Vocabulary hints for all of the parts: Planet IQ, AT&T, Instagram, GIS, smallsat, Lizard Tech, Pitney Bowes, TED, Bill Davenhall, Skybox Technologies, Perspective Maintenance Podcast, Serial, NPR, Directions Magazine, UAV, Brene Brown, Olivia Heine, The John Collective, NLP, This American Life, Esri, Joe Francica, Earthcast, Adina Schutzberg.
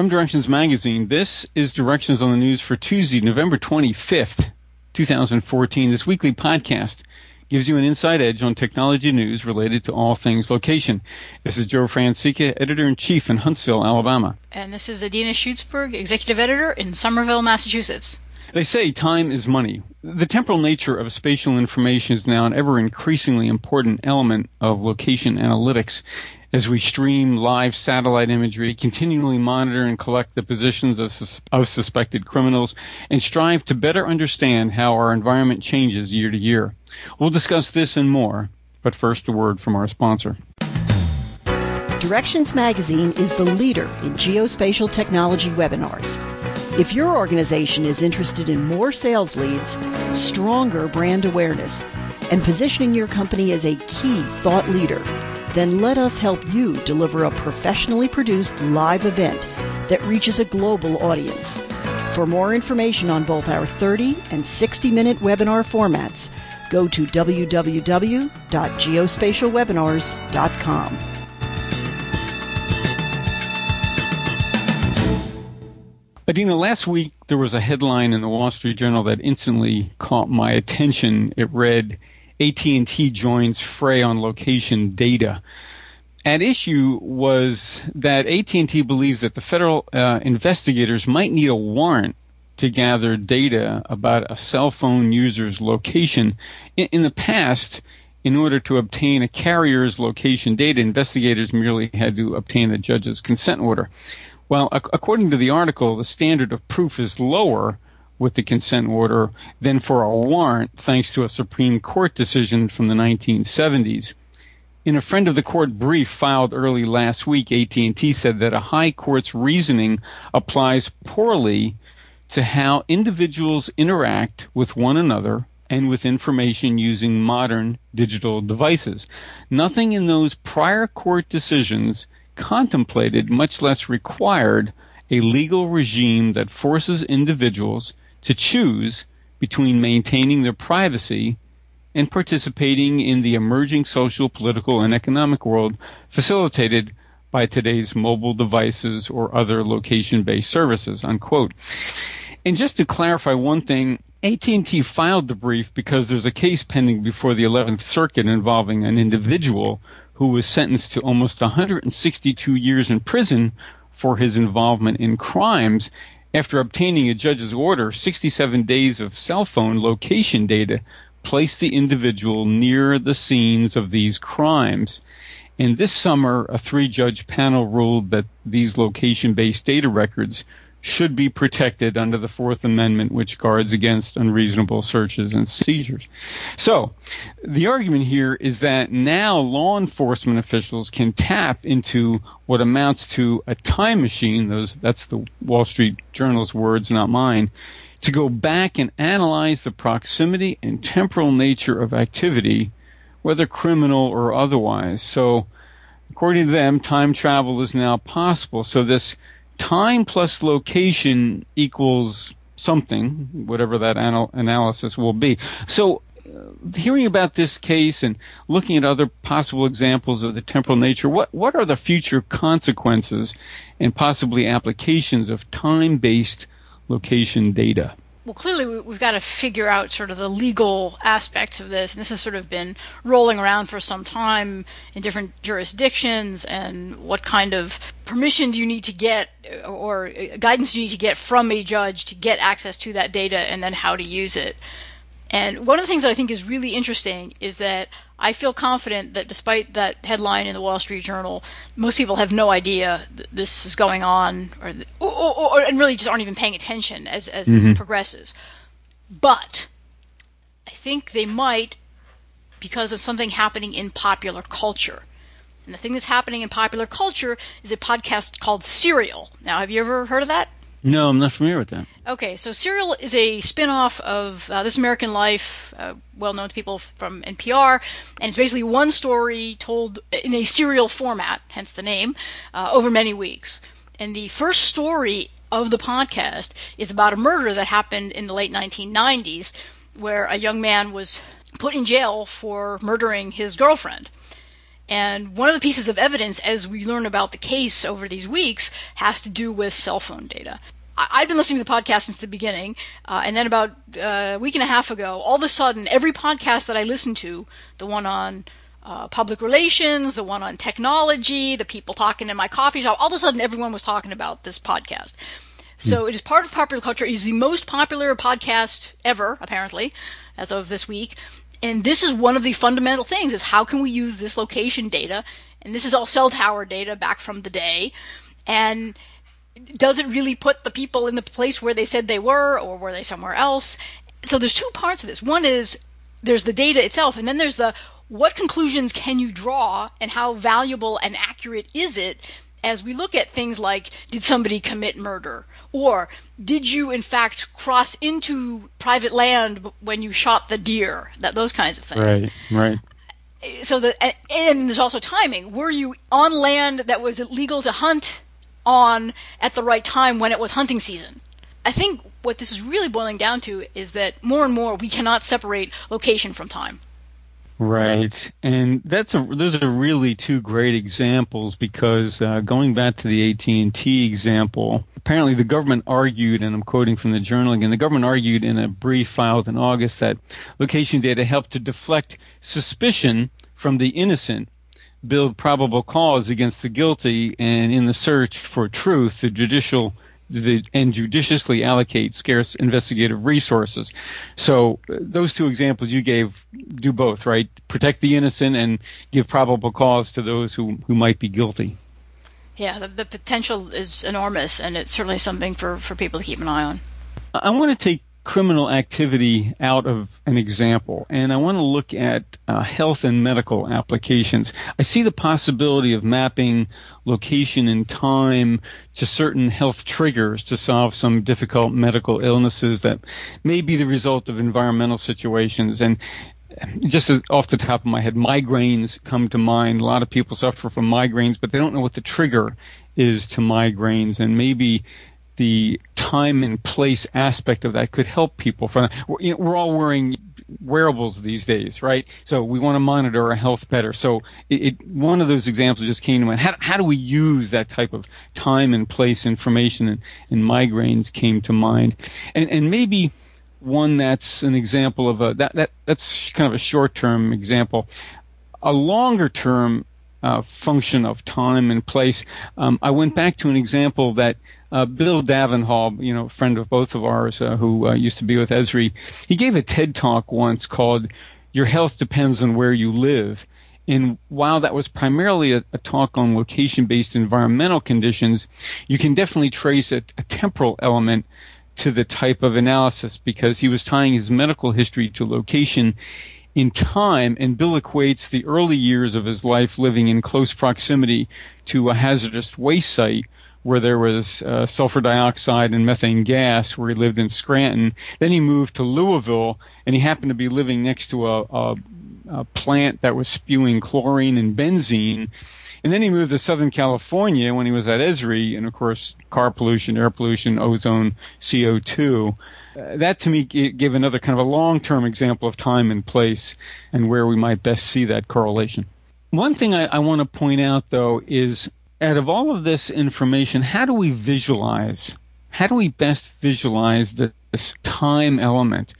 From Directions Magazine, this is Directions on the News for Tuesday, November 25th, 2014. This weekly podcast gives you an inside edge on technology news related to all things location. This is Joe Francica, Editor-in-Chief in Huntsville, Alabama. And this is Adina Schutzberg, Executive Editor in Somerville, Massachusetts. They say time is money. The temporal nature of spatial information is now an ever-increasingly important element of location analytics. As we stream live satellite imagery, continually monitor and collect the positions of suspected criminals, and strive to better understand how our environment changes year to year. We'll discuss this and more, but first a word from our sponsor. Directions Magazine is the leader in geospatial technology webinars. If your organization is interested in more sales leads, stronger brand awareness, and positioning your company as a key thought leader, then let us help you deliver a professionally produced live event that reaches a global audience. For more information on both our 30- and 60-minute webinar formats, go to www.geospatialwebinars.com. Adina, last week there was a headline in the Wall Street Journal that instantly caught my attention. It read, AT&T joins fray on location data. At issue was that AT&T believes that the federal investigators might need a warrant to gather data about a cell phone user's location. In the past, in order to obtain a carrier's location data, investigators merely had to obtain a judge's consent order. Well, according to the article, the standard of proof is lower with the consent order than for a warrant, thanks to a Supreme Court decision from the 1970s. In a friend of the court brief filed early last week, AT&T said that a high court's reasoning applies poorly to how individuals interact with one another and with information using modern digital devices. Nothing in those prior court decisions contemplated, much less required, a legal regime that forces individuals to choose between maintaining their privacy and participating in the emerging social, political, and economic world facilitated by today's mobile devices or other location-based services, unquote. And just to clarify one thing, AT&T filed the brief because there's a case pending before the 11th Circuit involving an individual who was sentenced to almost 162 years in prison for his involvement in crimes after obtaining a judge's order. 67 days of cell phone location data placed the individual near the scenes of these crimes. And this summer, a three-judge panel ruled that these location-based data records should be protected under the Fourth Amendment, which guards against unreasonable searches and seizures. So the argument here is that now law enforcement officials can tap into what amounts to a time machine, that's the Wall Street Journal's words, not mine, to go back and analyze the proximity and temporal nature of activity, whether criminal or otherwise. So according to them, time travel is now possible. So this time plus location equals something, whatever that analysis will be. So hearing about this case and looking at other possible examples of the temporal nature, what are the future consequences and possibly applications of time-based location data? Well, clearly we've got to figure out sort of the legal aspects of this, and this has sort of been rolling around for some time in different jurisdictions, and what kind of permission do you need to get or guidance do you need to get from a judge to get access to that data, and then how to use it. And one of the things that I think is really interesting is that I feel confident that despite that headline in the Wall Street Journal, most people have no idea that this is going on or and really just aren't even paying attention as this progresses. But I think they might because of something happening in popular culture. And the thing that's happening in popular culture is a podcast called Serial. Now, have you ever heard of that? No, I'm not familiar with that. Okay, so Serial is a spin-off of This American Life, well-known to people from NPR, and it's basically one story told in a serial format, hence the name, over many weeks. And the first story of the podcast is about a murder that happened in the late 1990s, where a young man was put in jail for murdering his girlfriend. And one of the pieces of evidence, as we learn about the case over these weeks, has to do with cell phone data. I've been listening to the podcast since the beginning, and then about a week and a half ago, all of a sudden, every podcast that I listened to, the one on public relations, the one on technology, the people talking in my coffee shop, all of a sudden everyone was talking about this podcast. So it is part of popular culture. It is the most popular podcast ever, apparently, as of this week. And this is one of the fundamental things, is how can we use this location data? And this is all cell tower data back from the day. And does it really put the people in the place where they said they were, or were they somewhere else? So there's two parts of this. One is there's the data itself, and then there's the what conclusions can you draw and how valuable and accurate is it as we look at things like, did somebody commit murder? Or did you, in fact, cross into private land when you shot the deer? Those kinds of things. Right. So and there's also timing. Were you on land that was illegal to hunt on at the right time when it was hunting season? I think what this is really boiling down to is that more and more we cannot separate location from time. Right. And those are really two great examples because going back to the AT&T example, apparently the government argued, and I'm quoting from the journal again, the government argued in a brief filed in August that location data helped to deflect suspicion from the innocent, build probable cause against the guilty, and in the search for truth, and judiciously allocate scarce investigative resources. So those two examples you gave do both, right? Protect the innocent and give probable cause to those who might be guilty. Yeah, the potential is enormous, and it's certainly something for people to keep an eye on. I want to take criminal activity out of an example, and I want to look at health and medical applications. I see the possibility of mapping location and time to certain health triggers to solve some difficult medical illnesses that may be the result of environmental situations. And just off the top of my head, migraines come to mind. A lot of people suffer from migraines, but they don't know what the trigger is to migraines, and maybe the time and place aspect of that could help people. We're all wearing wearables these days, right? So we want to monitor our health better. So one of those examples just came to mind. How do we use that type of time and place information? And migraines came to mind. And maybe one that's an example of that's kind of a short-term example. A longer-term function of time and place. I went back to an example that Bill Davenhall, a friend of both of ours who used to be with Esri, he gave a TED Talk once called Your Health Depends on Where You Live. And while that was primarily a talk on location-based environmental conditions, you can definitely trace a temporal element to the type of analysis because he was tying his medical history to location in time, and Bill equates the early years of his life living in close proximity to a hazardous waste site where there was sulfur dioxide and methane gas, where he lived in Scranton. Then he moved to Louisville, and he happened to be living next to a plant that was spewing chlorine and benzene. And then he moved to Southern California when he was at Esri, and of course, car pollution, air pollution, ozone, CO2. That to me gave another kind of a long-term example of time and place and where we might best see that correlation. One thing I want to point out, though, is out of all of this information, how do we best visualize this time element?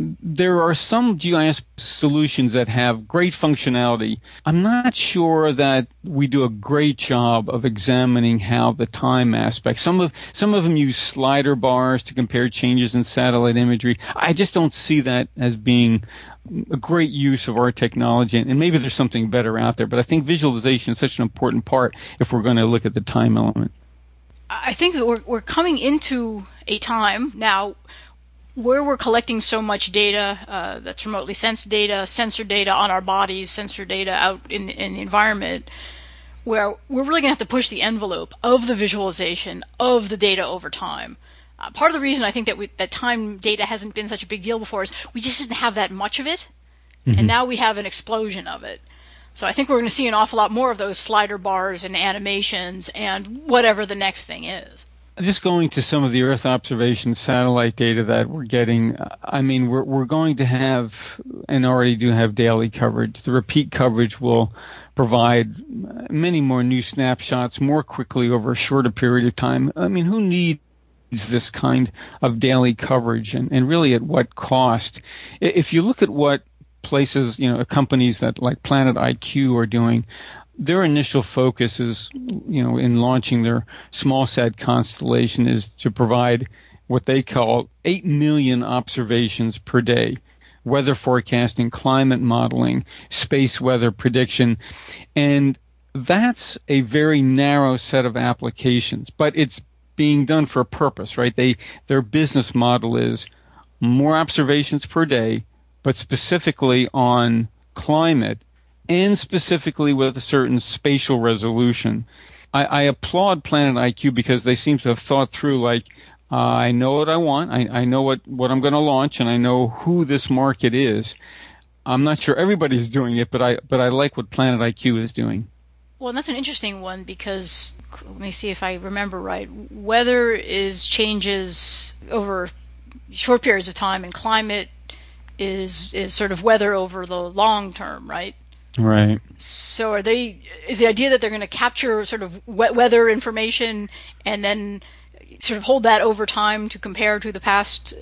There are some GIS solutions that have great functionality. I'm not sure that we do a great job of examining how the time aspect. Some of them use slider bars to compare changes in satellite imagery. I just don't see that as being a great use of our technology. And maybe there's something better out there. But I think visualization is such an important part if we're going to look at the time element. I think that we're coming into a time now where we're collecting so much data that's remotely sensed data, sensor data on our bodies, sensor data out in the environment, where we're really going to have to push the envelope of the visualization of the data over time. Part of the reason I think that time data hasn't been such a big deal before is we just didn't have that much of it, and now we have an explosion of it. So I think we're going to see an awful lot more of those slider bars and animations and whatever the next thing is. Just going to some of the Earth observation satellite data that we're getting, I mean, we're going to have, and already do have, daily coverage. The repeat coverage will provide many more new snapshots more quickly over a shorter period of time. I mean, who needs this kind of daily coverage, and really at what cost? If you look at what places, companies that like Planet IQ are doing, their initial focus is, in launching their smallsat constellation is to provide what they call 8 million observations per day. Weather forecasting, climate modeling, space weather prediction. And that's a very narrow set of applications, but it's being done for a purpose, right? Their business model is more observations per day, but specifically on climate and specifically with a certain spatial resolution. I applaud Planet IQ because they seem to have thought through, I know what I want. I know what I'm going to launch, and I know who this market is. I'm not sure everybody's doing it, but I like what Planet IQ is doing. Well, and that's an interesting one because, let me see if I remember right, weather is changes over short periods of time, and climate is sort of weather over the long term, right? Right. So is the idea that they're going to capture sort of weather information and then sort of hold that over time to compare to the past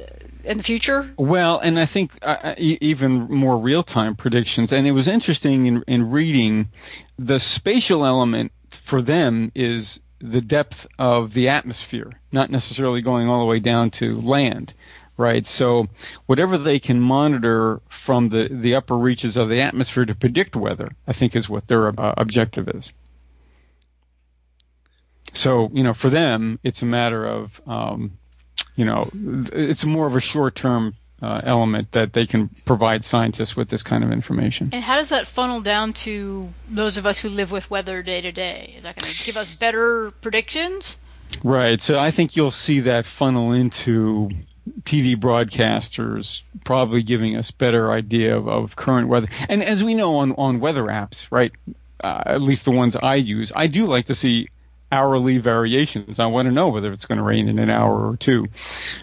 and the future? Well, and I think even more real-time predictions. And it was interesting in reading, the spatial element for them is the depth of the atmosphere, not necessarily going all the way down to land, right? So whatever they can monitor from the upper reaches of the atmosphere to predict weather, I think is what their objective is. So, for them, it's a matter of, it's more of a short-term element that they can provide scientists with this kind of information. And how does that funnel down to those of us who live with weather day to day? Is that going to give us better predictions? Right. So I think you'll see that funnel into TV broadcasters probably giving us better idea of current weather. And as we know on weather apps, right, at least the ones I use, I do like to see hourly variations. I want to know whether it's going to rain in an hour or two.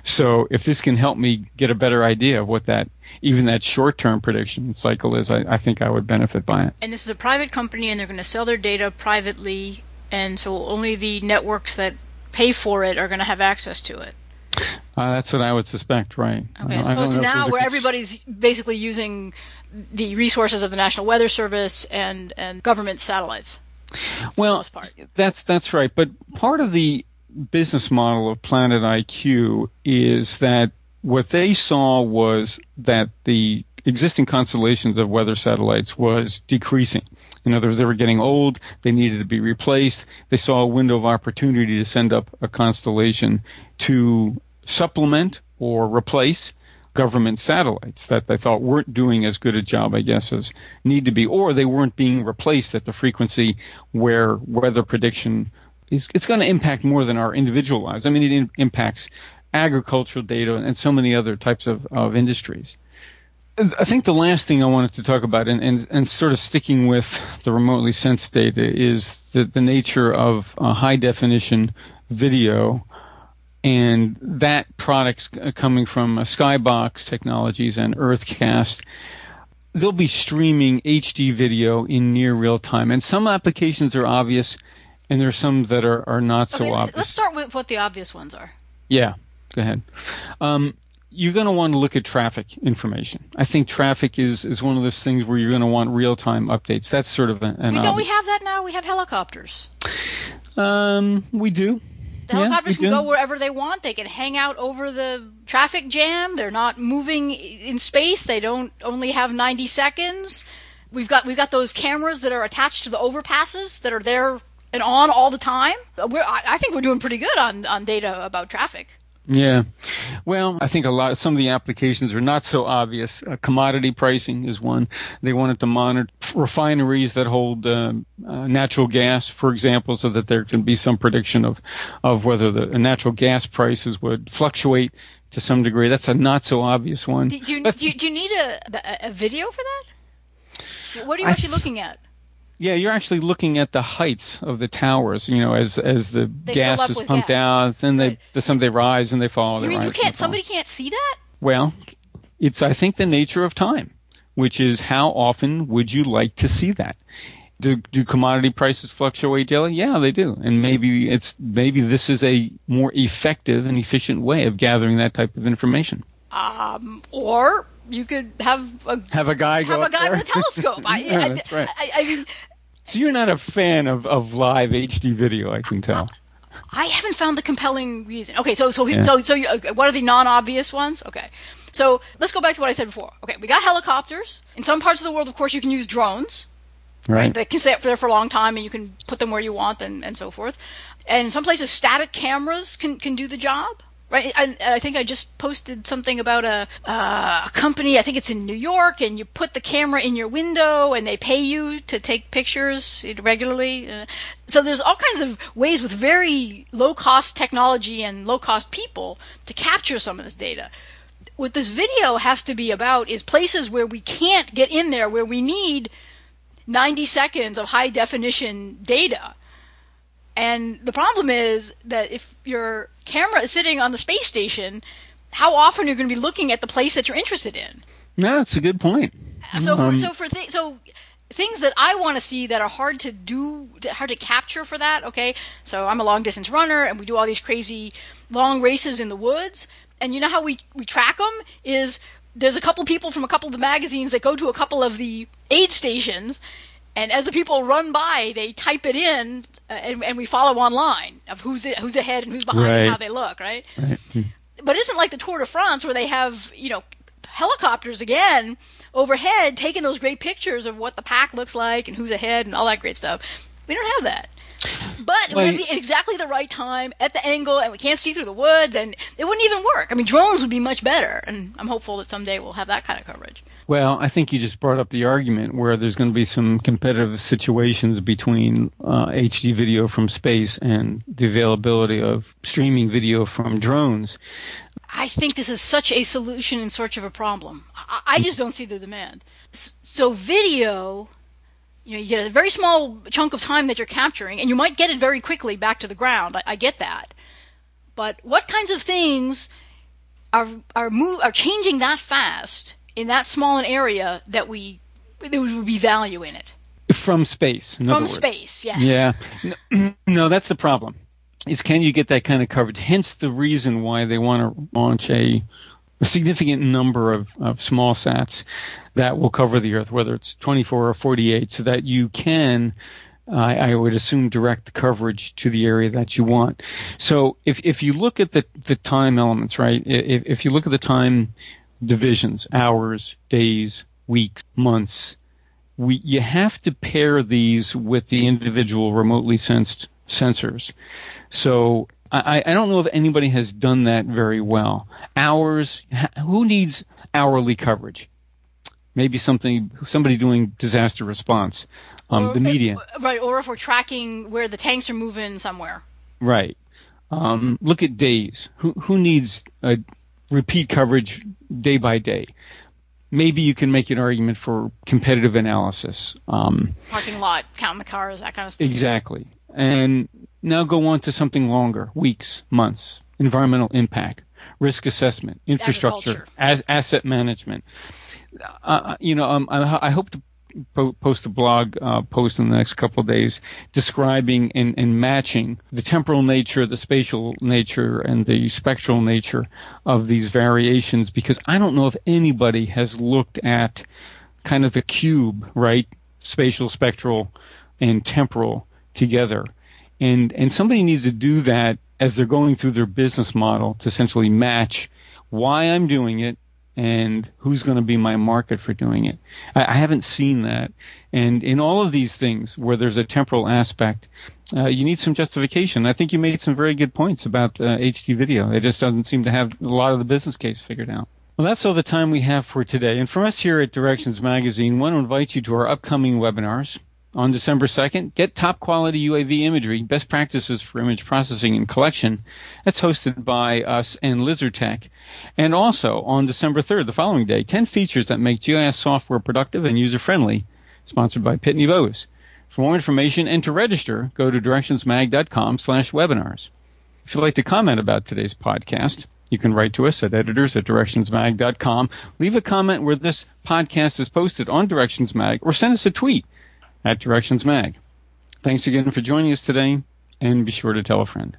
So if this can help me get a better idea of what that short-term prediction cycle is, I think I would benefit by it. And this is a private company, and they're going to sell their data privately, and so only the networks that pay for it are going to have access to it. That's what I would suspect, right. Okay, as opposed to now where everybody's basically using the resources of the National Weather Service and government satellites. Well, that's right. But part of the business model of Planet IQ is that what they saw was that the existing constellations of weather satellites was decreasing. In other words, they were getting old. They needed to be replaced. They saw a window of opportunity to send up a constellation to supplement or replace government satellites that they thought weren't doing as good a job, I guess, as need to be, or they weren't being replaced at the frequency where weather prediction is. It's going to impact more than our individual lives. I mean, it impacts agricultural data and so many other types of industries. I think the last thing I wanted to talk about, and sort of sticking with the remotely sensed data, is the nature of high-definition video. And that product's coming from Skybox Technologies and Earthcast. They'll be streaming HD video in near real time. And some applications are obvious, and there are some that are not so obvious. Let's start with what the obvious ones are. Yeah, go ahead. You're going to want to look at traffic information. I think traffic is one of those things where you're going to want real-time updates. That's sort of an obvious. Don't we have that now? We have helicopters. We do. The helicopters can go wherever they want. They can hang out over the traffic jam. They're not moving in space. They don't only have 90 seconds. We've got those cameras that are attached to the overpasses that are there and on all the time. I think we're doing pretty good on data about traffic. Yeah. Well, I think some of the applications are not so obvious. Commodity pricing is one. They wanted to monitor refineries that hold natural gas, for example, so that there can be some prediction of whether the natural gas prices would fluctuate to some degree. That's a not so obvious one. Do you need a video for that? What are you actually looking at? Yeah, you're actually looking at the heights of the towers, as the gas is pumped out, and they rise and they fall. You mean somebody can't see that? Well, it's, I think, the nature of time, which is how often would you like to see that? Do commodity prices fluctuate daily? Yeah, they do. And maybe this is a more effective and efficient way of gathering that type of information. Or you could have a guy with a telescope. Yeah, that's right. I mean, so you're not a fan of live HD video, I can tell. I haven't found the compelling reason. Okay, so what are the non-obvious ones? Okay. So let's go back to what I said before. Okay, we got helicopters. In some parts of the world, of course, you can use drones. Right. They can stay up there for a long time, and you can put them where you want and so forth. And in some places, static cameras can do the job. Right. I think I just posted something about a company, I think it's in New York, and you put the camera in your window and they pay you to take pictures regularly. So there's all kinds of ways with very low-cost technology and low-cost people to capture some of this data. What this video has to be about is places where we can't get in there, where we need 90 seconds of high-definition data. And the problem is that if your camera is sitting on the space station, how often are you going to be looking at the place that you're interested in? No, that's a good point. So things that I want to see that are hard to do, hard to capture for that, okay? So I'm a long-distance runner, and we do all these crazy long races in the woods. And you know how we track them is there's a couple people from a couple of the magazines that go to a couple of the aid stations, and as the people run by, they type it in, and we follow online of who's ahead and who's behind and how they look, right? But it isn't like the Tour de France where they have, helicopters again overhead taking those great pictures of what the pack looks like and who's ahead and all that great stuff. We don't have that. But it would be at exactly the right time, at the angle, and we can't see through the woods, and it wouldn't even work. I mean, drones would be much better, and I'm hopeful that someday we'll have that kind of coverage. Well, I think you just brought up the argument where there's going to be some competitive situations between HD video from space and the availability of streaming video from drones. I think this is such a solution in search of a problem. I just don't see the demand. So video... you get a very small chunk of time that you're capturing, and you might get it very quickly back to the ground. I get that. But what kinds of things are changing that fast in that small an area that there would be value in it? From space. From space, yes. Yeah. No, that's the problem, is can you get that kind of coverage? Hence the reason why they want to launch a significant number of small sats that will cover the Earth, whether it's 24 or 48, so that you can, I would assume, direct the coverage to the area that you want. So if you look at the time elements, right, if you look at the time divisions, hours, days, weeks, months, you have to pair these with the individual remotely sensed sensors. So I don't know if anybody has done that very well. Hours, who needs hourly coverage? Maybe somebody doing disaster response, the media. Right, or if we're tracking where the tanks are moving somewhere. Right. Look at days. Who needs a repeat coverage day by day? Maybe you can make an argument for competitive analysis. Parking lot, counting the cars, that kind of stuff. Exactly. And now go on to something longer, weeks, months, environmental impact, risk assessment, infrastructure, asset management. I hope to post a blog post in the next couple of days describing and matching the temporal nature, the spatial nature, and the spectral nature of these variations, because I don't know if anybody has looked at kind of the cube, right? Spatial, spectral, and temporal together. And somebody needs to do that as they're going through their business model to essentially match why I'm doing it and who's going to be my market for doing it. I haven't seen that. And in all of these things where there's a temporal aspect, you need some justification. I think you made some very good points about HD video. It just doesn't seem to have a lot of the business case figured out. Well, that's all the time we have for today. And from us here at Directions Magazine, I want to invite you to our upcoming webinars. On December 2nd, get top-quality UAV imagery, best practices for image processing and collection. That's hosted by us and Lizard Tech. And also, on December 3rd, the following day, 10 features that make GIS software productive and user-friendly, sponsored by Pitney Bowes. For more information and to register, go to directionsmag.com/webinars. If you'd like to comment about today's podcast, you can write to us at editors@directionsmag.com. Leave a comment where this podcast is posted on Directions Mag, or send us a tweet. at Directions Mag. Thanks again for joining us today, and be sure to tell a friend.